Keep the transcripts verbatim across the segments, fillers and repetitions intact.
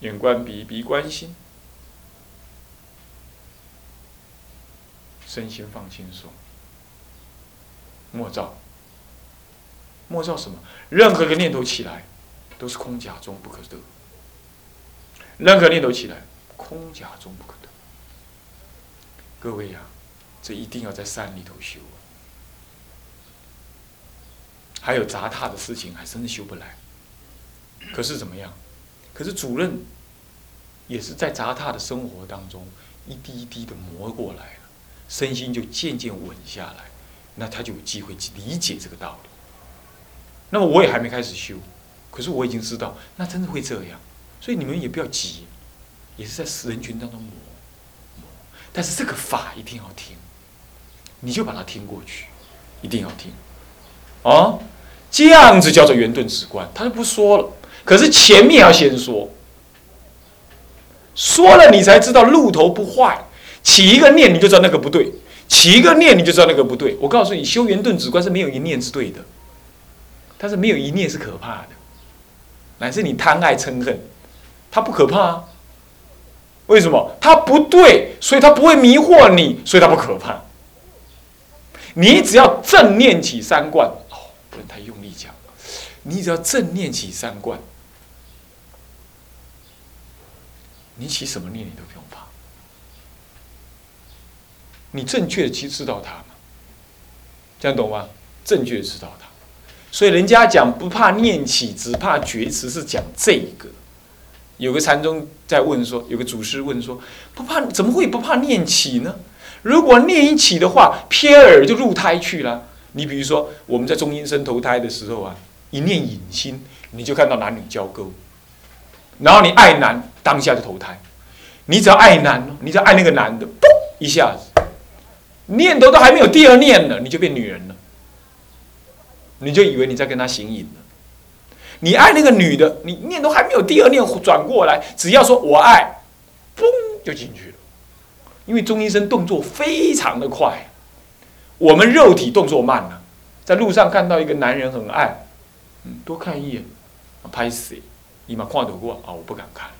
眼观鼻，鼻观心，身心放轻松。默照，默照什么？任何个念头起来，都是空假中不可得。任何念头起来，空假中不可得。各位呀、啊，这一定要在山里头修啊。还有杂沓的事情，还真是修不来。可是怎么样？可是主任也是在杂沓的生活当中，一滴一滴的磨过来了，身心就渐渐稳下来，那他就有机会去理解这个道理。那么我也还没开始修，可是我已经知道，那真的会这样。所以你们也不要急，也是在人群当中磨磨。但是这个法一定要听，你就把它听过去，一定要听，啊，这样子叫做圆顿止观，他就不说了。可是前面要先说，说了你才知道路头不坏。起一个念你就知道那个不对，起一个念你就知道那个不对。我告诉你，修圆顿止观是没有一念是对的，但是没有一念是可怕的，乃是你贪爱嗔恨，它不可怕啊。为什么？它不对，所以它不会迷惑你，所以它不可怕。你只要正念起三观，哦，不能太用力讲。你只要正念起三观，你起什么念你都不用怕，你正确的去知道它嘛，这样懂吗？正确的知道它，所以人家讲不怕念起，只怕觉迟，是讲这个。有个禅宗在问说，有个祖师问说，不怕怎么会不怕念起呢？如果念一起的话，瞥耳就入胎去了。你比如说我们在中阴身投胎的时候啊，一念引心，你就看到男女交媾，然后你爱男，当下就投胎。你只要爱男，你只要爱那个男的，嘣一下子，念头都还没有第二念呢，你就变女人了，你就以为你在跟他行淫了。你爱那个女的，你念头还没有第二念转过来，只要说我爱，嘣就进去了。因为中阴身动作非常的快，我们肉体动作慢了、啊。在路上看到一个男人很爱。嗯、多看一眼，拍谁？你嘛看得过啊？我不敢看。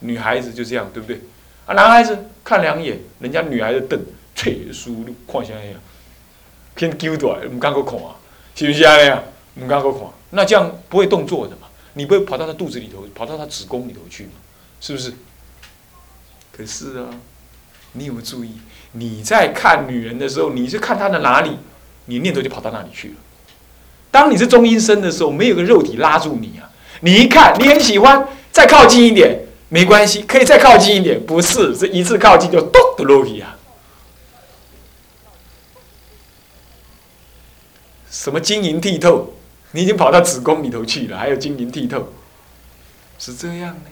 女孩子就这样，对不对？啊，男孩子看两眼，人家女孩子瞪，退输路看啥呀？偏丢掉，唔敢去看啊，是不是安尼啊？唔敢去看，那这样不会动作的嘛？你不会跑到他肚子里头，跑到他子宫里头去嘛？是不是？可是啊，你有没有注意？你在看女人的时候，你是看她的哪里？你念头就跑到那里去了。当你是中阴身的时候，没有个肉体拉住你啊！你一看，你很喜欢，再靠近一点没关系，可以再靠近一点，不是，是一次靠近就咚的落去啊！什么晶莹剔透，你已经跑到子宫里头去了，还有晶莹剔透，是这样的。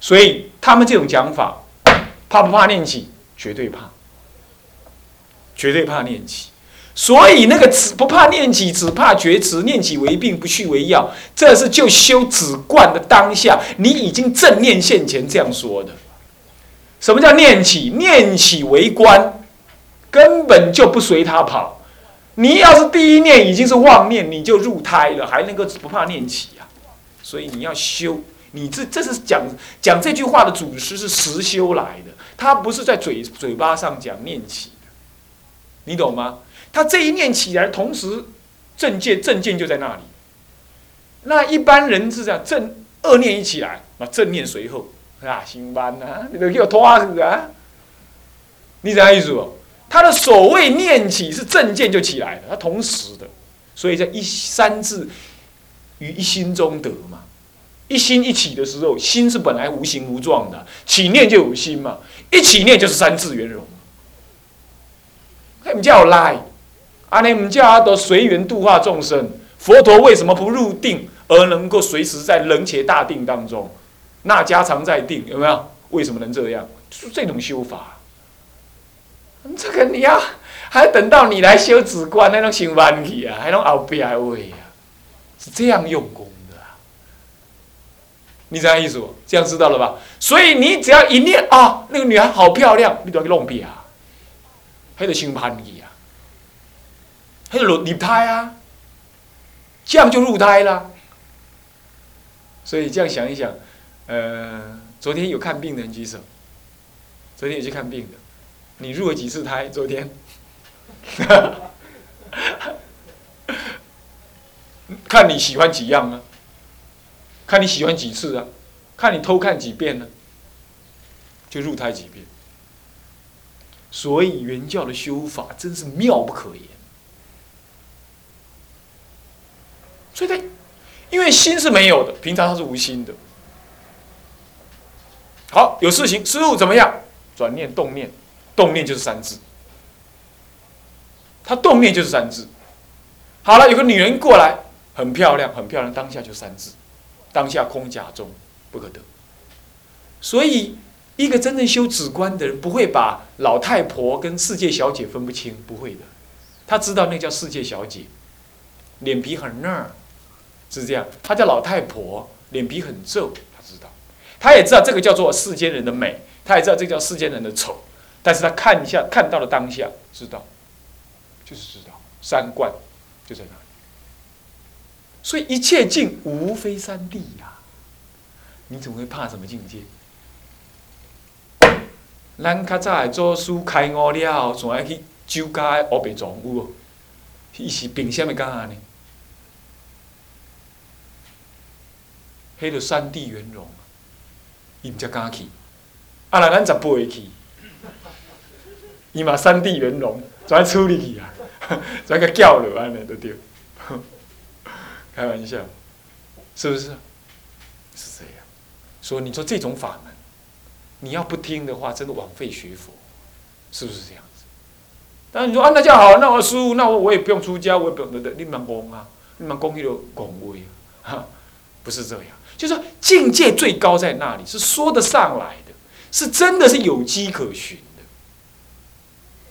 所以他们这种讲法，怕不怕念起？绝对怕，绝对怕念起。所以那个只不怕念起，只怕觉迟，念起为病，不去为药，这是就修止观的当下，你已经正念现前这样说的。什么叫念起？念起为观，根本就不随他跑。你要是第一念已经是妄念，你就入胎了，还能够不怕念起啊？所以你要修，你这这是讲讲这句话的祖师是实修来的，他不是在嘴嘴巴上讲念起的，你懂吗？他这一念起来，同时正见正见就在那里。那一般人是这样，正恶念一起来，啊，正念随后啊，心班啊，你都给我拖死啊！你怎样意思哦？他的所谓念起是正见就起来了，他同时的，所以在一三字于一心中得嘛。一心一起的时候，心是本来无形无状的，起念就有心嘛，一起念就是三字圆融。他们叫赖。阿弥陀佛都随缘度化众生，佛陀为什么不入定而能够随时在楞伽大定当中？那家常在定，有没有？为什么能这样？就是这种修法。这个你要还等到你来修止观，那种行万里啊，还弄后边的位啊，是这样用功的、啊。你这样意思不？这样知道了吧？所以你只要一念啊，那个女孩好漂亮，你都要去弄边啊，还得行万里啊。他就入胎啊，这样就入胎了。所以这样想一想，呃，昨天有看病的人举手。昨天有去看病的，你入了几次胎？昨天，看你喜欢几样啊？看你喜欢几次啊？看你偷看几遍呢、啊？就入胎几遍。所以原教的修法真是妙不可言。所以他，因为心是没有的，平常他是无心的。好，有事情，师父怎么样？转念动念，动念就是三字。他动念就是三字。好了，有个女人过来，很漂亮，很漂亮，当下就三字，当下空假中不可得。所以，一个真正修止观的人，不会把老太婆跟世界小姐分不清，不会的。他知道那叫世界小姐，脸皮很嫩，是这样。他叫老太婆，脸皮很皱，他知道。他也知道这个叫做世间人的美。他也知道这叫世间人的丑，但是他看一下，看到了当下，知道，就是知道三观就在那里。所以一切境无非三谛呀、啊，你怎么会怕什么境界？咱较早做书开悟了，总爱去酒家乌白撞有哦，伊是凭什么讲安尼？迄个三谛圆融，伊毋才敢去。啊！若咱十倍去，伊嘛三谛圆融，全处理去啊，全个搅落安尼都对。开玩笑，是不是？是这样。所以你说这种法门，你要不听的话，真的枉费学佛，是不是这样子？当然你说啊，那就好，那我师父，那我我也不用出家，我也不用的，你蛮戆啊，你蛮戆去就戆位啊，不是这样。就是说境界最高在那里，是说得上来的。是真的是有迹可循的，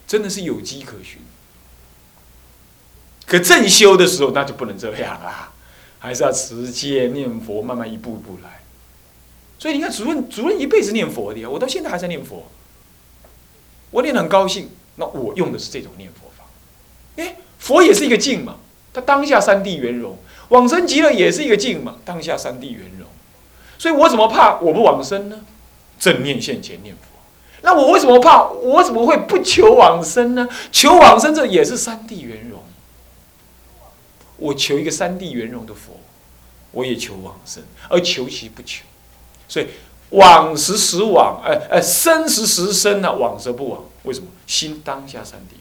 真的是有迹可循。可正修的时候，那就不能这样啦，还是要持戒念佛，慢慢一步一步来。所以你看，主任主任一辈子念佛的，我到现在还在念佛，我念得很高兴。那我用的是这种念佛法，哎、欸，佛也是一个境嘛，他当下三谛圆融，往生极乐也是一个境嘛，当下三谛圆融。所以我怎么怕我不往生呢？正念现前念佛，那我为什么怕？我怎么会不求往生呢？求往生这也是三谛圆融。我求一个三谛圆融的佛，我也求往生，而求其不求。所以往时时往，哎、呃、哎，生时时生呢、啊，往则不往。为什么？心当下三谛圆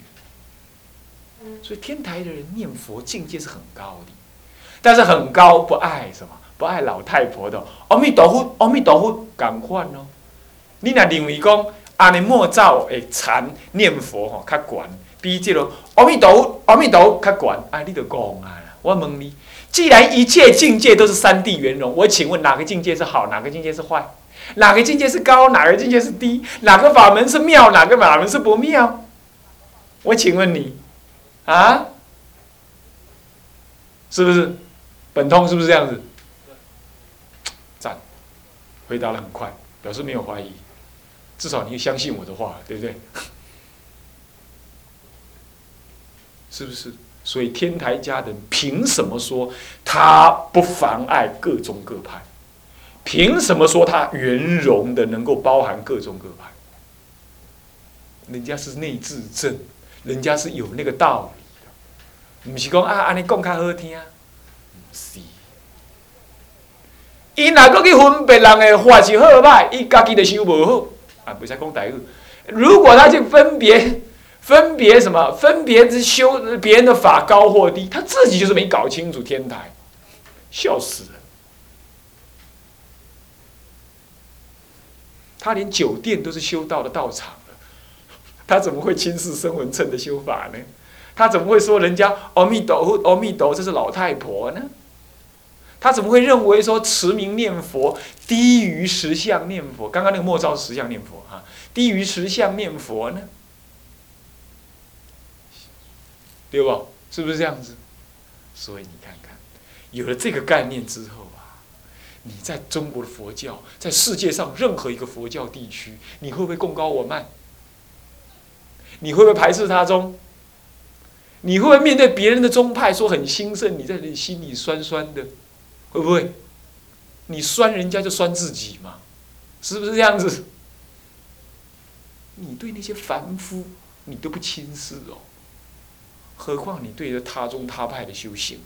融。所以天台的人念佛境界是很高的，但是很高不爱什么？不爱老太婆的。阿弥陀佛，阿弥陀佛，赶快哦！你若认为讲安尼莫造的禅念佛吼较悬，比这个阿弥陀佛阿弥陀佛较悬，哎，你就戆啊！我问你，既然一切境界都是三谛圆融，我请问哪个境界是好，哪个境界是坏？哪个境界是高，哪个境界是低？哪个法门是妙，哪个法门是不妙？我请问你，啊，是不是？本通是不是这样子？赞，回答得很快，表示没有怀疑。至少你相信我的话，对不对？是不是？所以天台家人凭什么说他不妨碍各宗各派？凭什么说他圆融的能够包含各宗各派？人家是内自证，人家是有那个道理的，不是说啊，安尼讲较好听，不是。伊若阁去分别人的法是好歹，伊家己就修无好。啊，不是讲台语。如果他去分别、分别什么、分别之修别人的法高或低，他自己就是没搞清楚天台，笑死人。他连酒店都是修道的道场了，他怎么会轻视声闻乘的修法呢？他怎么会说人家阿弥陀佛、阿弥陀这是老太婆呢？他怎么会认为说持名念佛低于实相念佛？刚刚那个末招实相念佛啊，低于实相念佛呢？对吧？是不是这样子？所以你看看，有了这个概念之后啊，你在中国的佛教，在世界上任何一个佛教地区，你会不会共高我慢？你会不会排斥他宗？你会不会面对别人的宗派说很兴盛，你在心里酸酸的？会不会？你酸人家就酸自己嘛，是不是这样子？你对那些凡夫你都不轻视哦，何况你对着他宗他派的修行？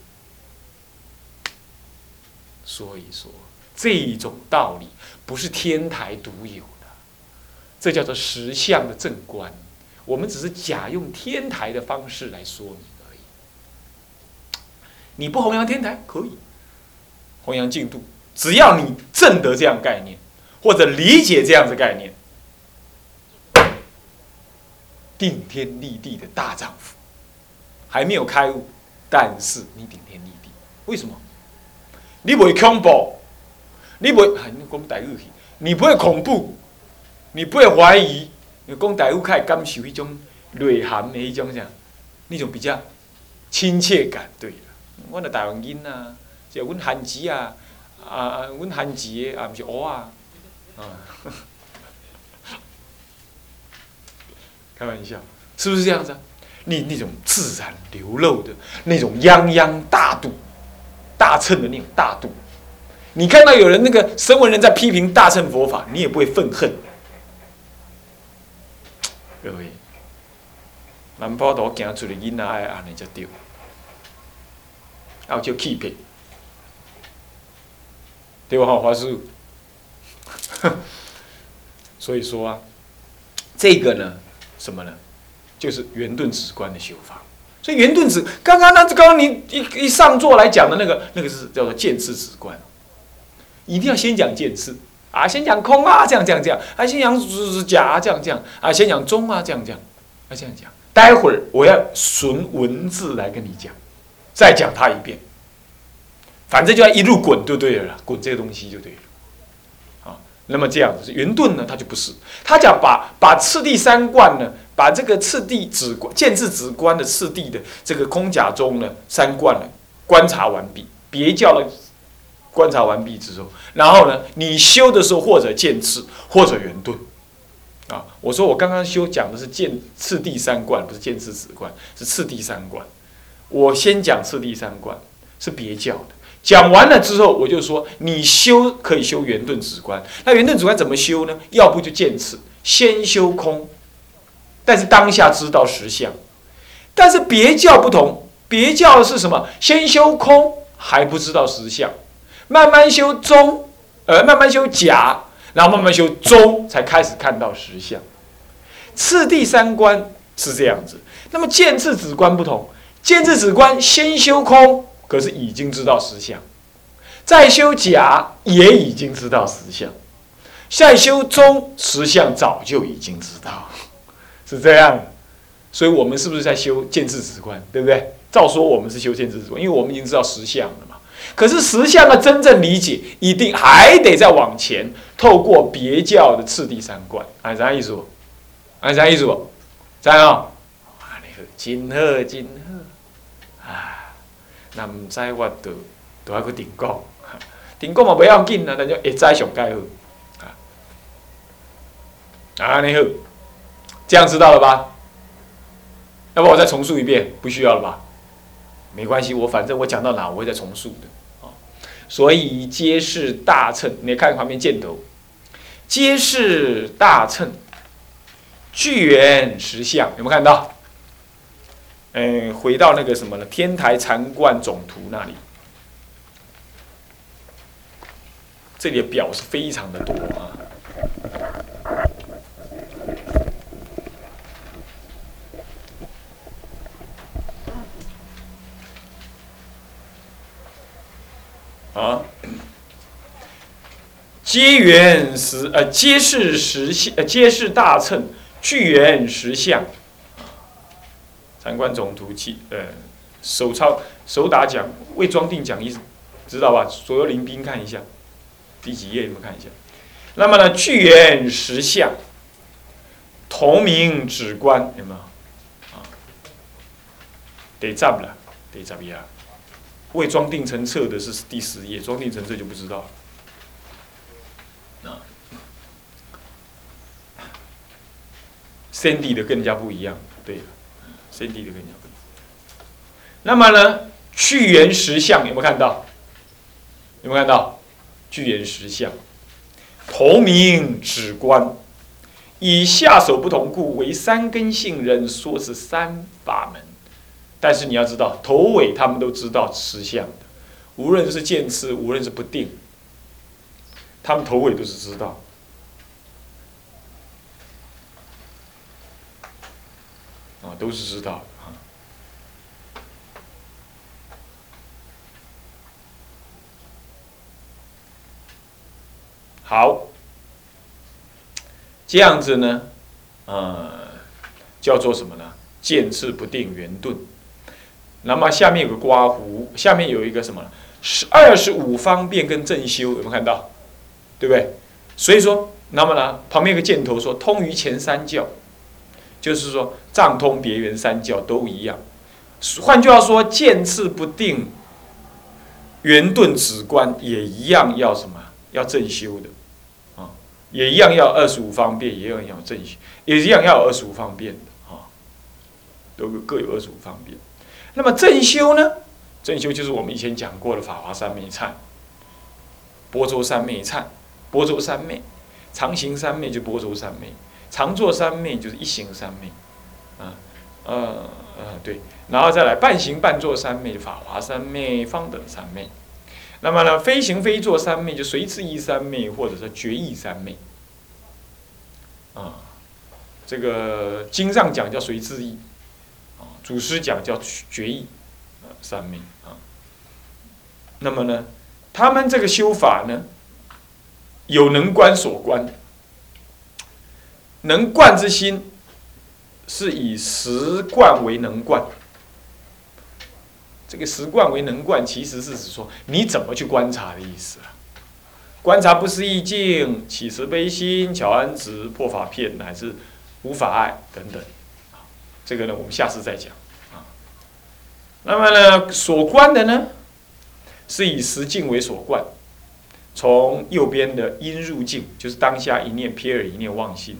所以说这种道理不是天台独有的，这叫做实相的正观，我们只是假用天台的方式来说明而已。你不弘扬天台可以弘扬净土，只要你证得这样概念，或者理解这样的概念，顶天立地的大丈夫。还没有开悟，但是你顶天立地，为什么？你不会恐怖，你不会，啊、你讲台语去，你不会恐怖，你不会怀疑。你讲台语较会感受迄种内涵的迄种啥，那种比较亲切感，对啦。我那台湾囡仔，即阮汉子啊，啊啊，阮汉子的啊，毋是乌啊，啊。开玩笑，是不是这样子啊？那那种自然流露的那种泱泱大度、大乘的那种大度，你看到有人那个声闻人在批评大乘佛法，你也不会愤恨。各位，南普陀行出来囡仔爱安尼才对，还有叫欺骗，对吧？好，华师傅。所以说啊，这个呢。什么呢？就是圆顿止观的修法。所以圆顿止，刚刚那刚刚你一一上座来讲的那个，那个是叫做见次止观，一定要先讲见次啊，先讲空啊，这样这样这样，啊，先讲假啊，这样这样啊，先讲中啊，这样这样啊，这样讲。待会儿我要循文字来跟你讲，再讲它一遍，反正就要一路滚就对了，滚这个东西就对了。那么这样子，圆顿呢，他就不是，他讲把把次第三观呢，把这个次第止观、见次止观的次第的这个空假中呢三观呢观察完毕，别教了，观察完毕之后，然后呢，你修的时候或者见次，或者圆顿，啊，我说我刚刚修讲的是见次第三观，不是见次止观，是次第三观。我先讲次第三观是别教的。讲完了之后，我就说你修可以修圆顿止观。那圆顿止观怎么修呢？要不就见次，先修空，但是当下知道实相。但是别教不同，别教的是什么？先修空还不知道实相，慢慢修中，呃，慢慢修假，然后慢慢修中，才开始看到实相。次第三观是这样子。那么见次止观不同，见次止观先修空。可是已经知道实相，再修假也已经知道实相，再修中实相早就已经知道，是这样。所以我们是不是在修见次止观？对不对？照说我们是修见次止观，因为我们已经知道实相了嘛。可是实相的真正理解，一定还得再往前，透过别教的次第三观。啊，啥意思？啊，啥意思？知影？啊，你好，真好，真好，啊。那毋知我著著爱去定讲，定讲嘛袂要紧啦，但就会知上介好。啊，你好，这样知道了吧？要不我再重述一遍，不需要了吧？没关系，我反正我讲到哪我会再重述的。所以皆是大乘，你看旁边箭头，皆是大乘，具缘实相，有没有看到？嗯，回到那个什么呢？天台禅观总图那里，这里的表是非常的多啊。啊，皆缘实呃，皆是实相，呃，皆是大乘具缘实相。《禅观总图》记，呃，手抄手打讲，为庄定讲义，知道吧？所有林兵看一下，第几页你们看一下。那么呢，具缘实相，同名止观，有没有？啊，第十了，第十页。为庄定成册的是第十页，庄定成册就不知道了。啊 ，Sandy 的更加不一样，对了。真谛的跟你讲，那么呢，去缘实相有没有看到？有没有看到？具言实相，同名止观。以下手不同故，为三根性人说是三法门，但是你要知道，头尾他们都知道实相的，无论是见次，无论是不定，他们头尾都是知道。啊，都是知道的啊。好，这样子呢，呃，叫做什么呢？见次不定圆顿。那么下面有个刮胡，下面有一个什么呢？二十五方便跟正修，有没有看到？对不对？所以说，那么呢，旁边有个箭头说，通于前三教。就是说，藏通别圆三教都一样。换句话说，见次不定、圆顿止观也一样要什么？要正修的，啊、哦，也一样要二十五方便，也一样要正修，也一样要二十五方便的啊、哦，都各有二十五方便。那么正修呢？正修就是我们以前讲过的法华三昧忏、波州三昧忏、波州三昧、常行三昧就波州三昧。常坐三昧就是一行三昧，啊，呃呃对，然后再来半行半坐三昧、法华三昧、方等三昧，那么呢，非行非坐三昧就随次意三昧或者说决意三昧，啊，这个经上讲叫随次意，啊，祖师讲叫决意，啊三昧啊，那么呢，他们这个修法呢，有能观所观。能观之心，是以实观为能观。这个实观为能观，其实是指说你怎么去观察的意思啊。观察不思议境，起慈悲心，巧安直，破法片，乃至无法爱等等。这个呢，我们下次再讲啊。那么呢，所观的呢，是以实境为所观。从右边的因入境，就是当下一念瞥耳一念妄心，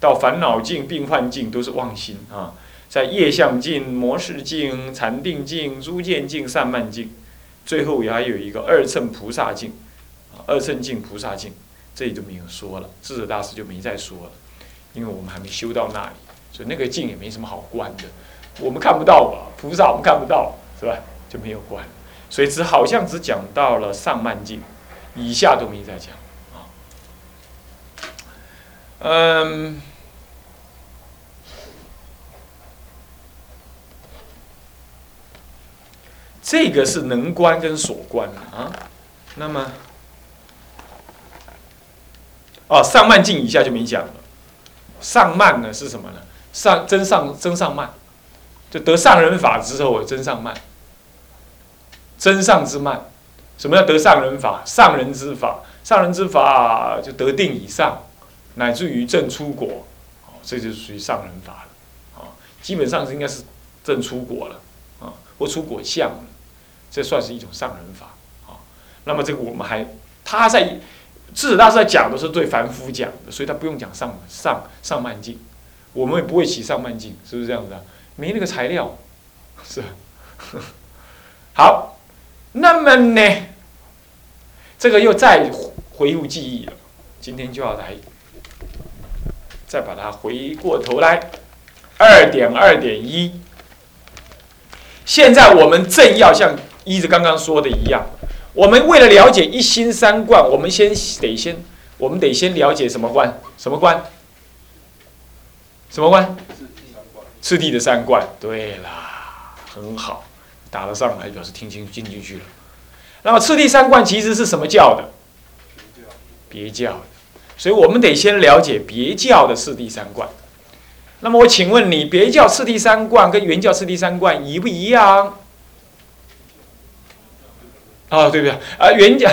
到烦恼境、病患境都是妄心啊。在业相境、模式境、禅定境、诸见境、散漫境，最后也还有一个二乘菩萨境，二乘境、菩萨境，这里就没有说了，智者大师就没再说了，因为我们还没修到那里，所以那个境也没什么好观的，我们看不到吧？菩萨我们看不到，是吧？就没有观，所以只好像只讲到了上漫境。以下都没再讲啊，嗯，这个是能观跟所观啊。那么，哦，上漫境以下就没讲了。上漫呢是什么呢？上真上真上漫，就得上人法之后，真上漫，真上之漫。什么叫得上人法？上人之法，上人之法就得定以上，乃至于证出果，哦，这就是属于上人法了，啊，基本上是应该是证出果了，啊，或出果相了，这算是一种上人法，啊，那么这个我们还他在智者大师在讲的是对凡夫讲的，所以他不用讲上上上漫境，我们也不会起上漫境，是不是这样子啊？没那个材料，是吧？好。那么呢，这个又再回顾记忆了。今天就要来，再把它回过头来。二点二点一，现在我们正要像依着刚刚说的一样，我们为了了解一心三观，我们先得先，我们得先了解什么观？什么观？什么观？次第的三观。对啦，很好。打了上来，表示听进进进去了。那么次第三观其实是什么教的？别教的。所以我们得先了解别教的次第三观。那么我请问你，别教次第三观跟原教次第三观一不一样？啊，对不对？啊，原教，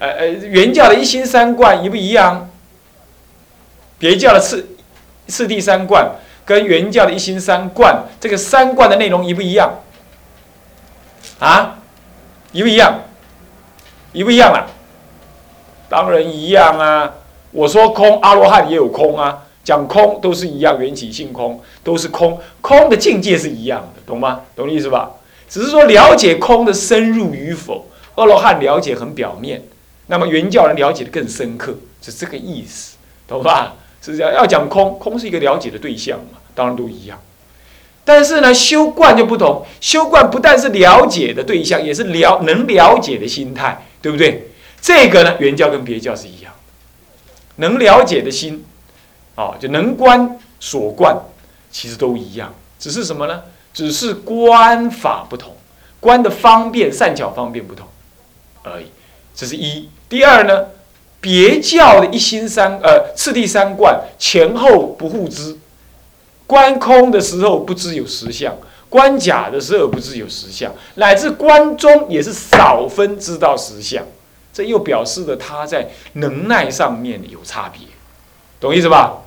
呃呃，原教的一心三观一不一样？别教的次次第三观跟原教的一心三观，这个三观的内容一不一样？啊，一不一样，一不一样啦，当然一样啊。我说空，阿罗汉也有空啊，讲空都是一样，缘起性空都是空，空的境界是一样的，懂吗？懂意思吧？只是说了解空的深入与否，阿罗汉了解很表面，那么原教人了解的更深刻，是这个意思，懂吧？是这样。要讲空，空是一个了解的对象嘛，当然都一样。但是呢，修观就不同，修观不但是了解的对象，也是了能了解的心态，对不对？这个呢，原教跟别教是一样的，能了解的心，啊、哦，就能观所观，其实都一样，只是什么呢？只是观法不同，观的方便、善巧方便不同而已。这是一。第二呢，别教的一心三呃次第三观前后不互知，观空的时候不知有实相，观假的时候不知有实相，乃至观中也是少分知道实相。这又表示了他在能耐上面有差别，懂意思吧？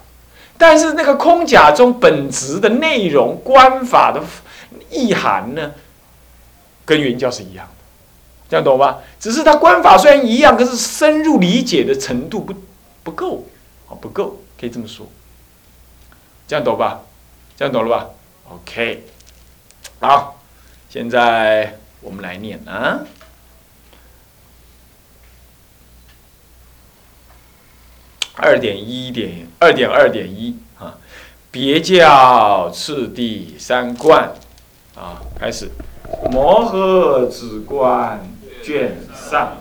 但是那个空假中本质的内容、观法的意涵呢，跟原教是一样的，这样懂吧？只是它观法虽然一样，可是深入理解的程度不不够，啊，不够，可以这么说。这样懂吧？这样懂了吧 ？OK， 好，现在我们来念啊。二点一点二点二点一啊，别教次第三观啊，开始。摩诃止观卷上，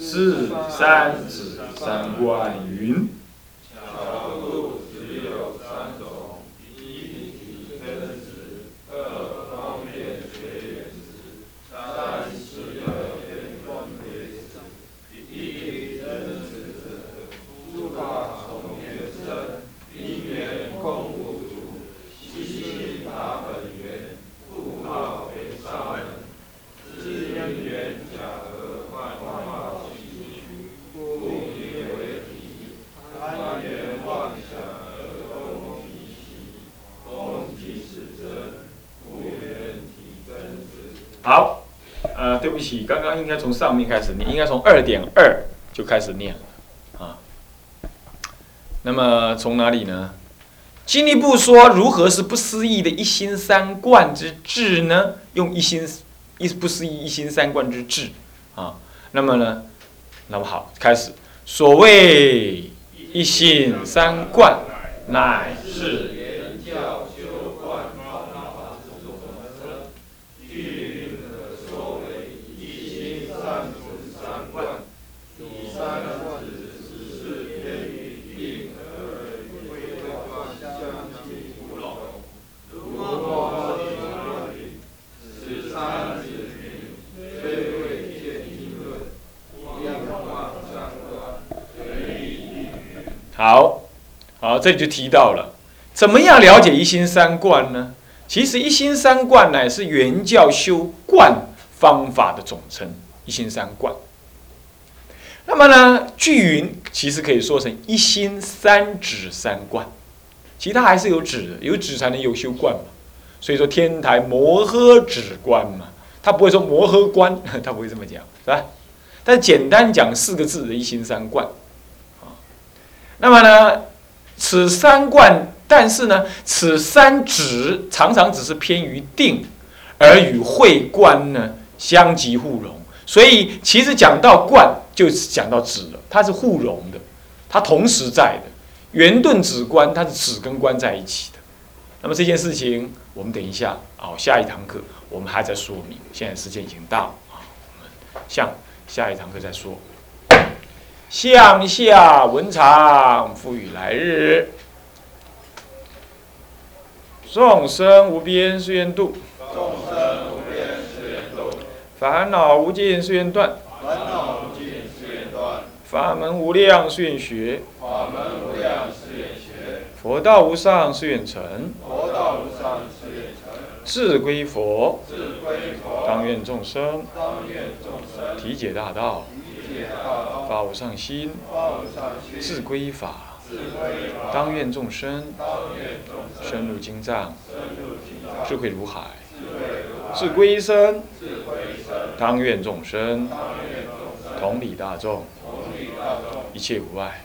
是三止三观云：巧路只有三种，一体真实，二方便随缘识，三十二变观随识，一真实者，诸法从缘生，因缘空无主，悉心达本源。故号为沙门，是因缘假合，幻化其虚，故名为体。攀缘妄想而动其习，动其是真，故缘体真实。好，呃，对不起，刚刚应该从上面开始念，应该从二点二就开始念了啊。那么从哪里呢？进一步说，如何是不思议的一心三观之智呢？用一心一不思议一心三观之智啊，那么呢，那么好，开始。所谓一心三观，乃是言教修观方法所生。据可说为一心三止三观，以三止只是偏于定而与非观相近不同。如果是十三止云，虽未见一论，仰望三观，随意定云。好，好，这里就提到了，怎么样了解一心三观呢？其实一心三观乃是原教修观方法的总称，一心三观。那么呢，聚云其实可以说成一心三止三观，其他还是有止的，有止才能有修观嘛。所以说天台摩诃止观嘛，他不会说摩诃观，他不会这么讲，是吧？但简单讲四个字的一心三观。那么呢，此三观，但是呢，此三止常常只是偏于定，而与慧观呢相即互融。所以其实讲到观，就讲到止了，它是互融的，它同时在的。圆顿止观，它是止跟观在一起的。那么这件事情，我们等一下啊、哦，下一堂课我们还在说明。现在时间已经到了啊，我们向下一堂课再说。向下文长，赋予来日，众生无边誓愿度，众生无边誓愿度，烦恼无尽誓愿断，烦恼无尽誓愿断，法门无量誓愿学，法门无量誓愿学，佛道无上誓愿成，佛道无上誓愿成，智归佛，智归佛，当愿众生，当愿众生，体解大道，法无上心，智归法，当愿众生，深入经藏，智慧如海，智归身，当愿众生，同理大众，一切无碍，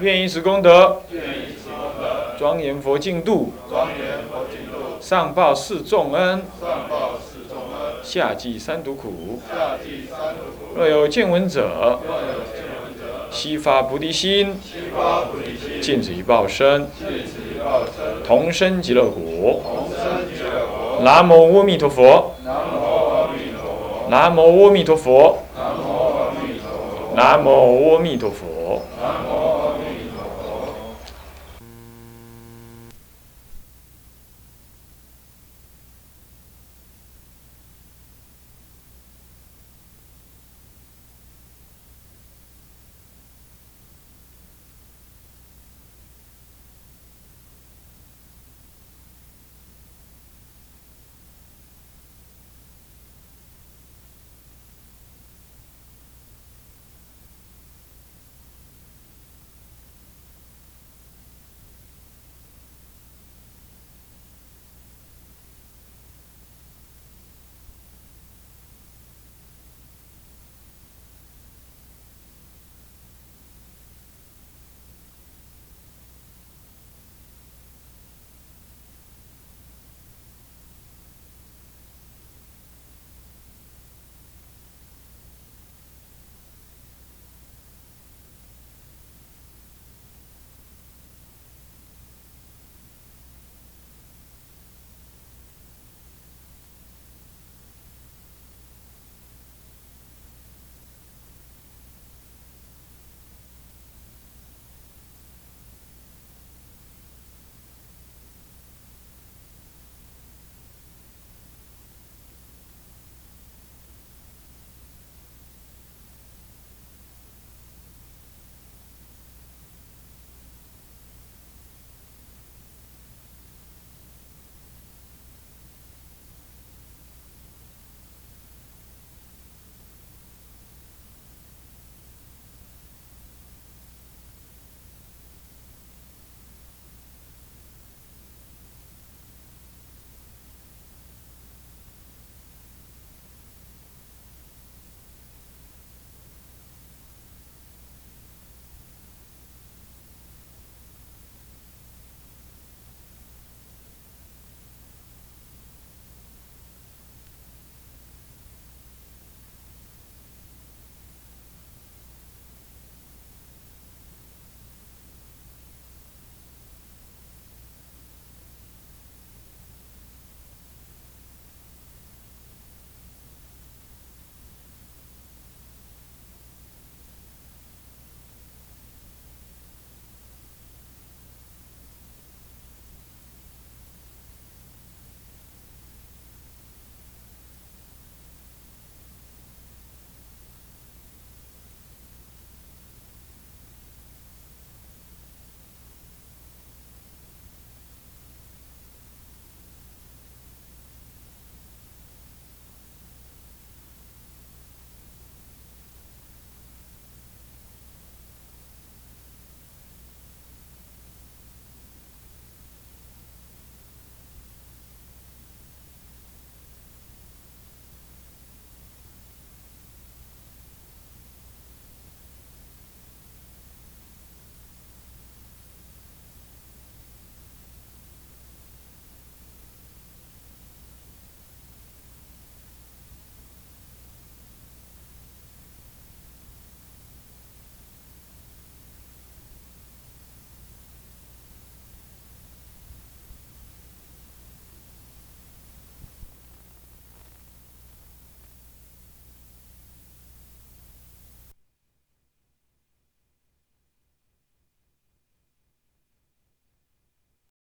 愿以此功德，庄严佛净土，上报四重恩，夏季三毒苦。若有见闻者，悉发菩提心，尽此一报身，同生极乐国。南无阿弥陀佛。南无阿弥陀佛。南无阿弥陀佛。南无阿弥陀佛。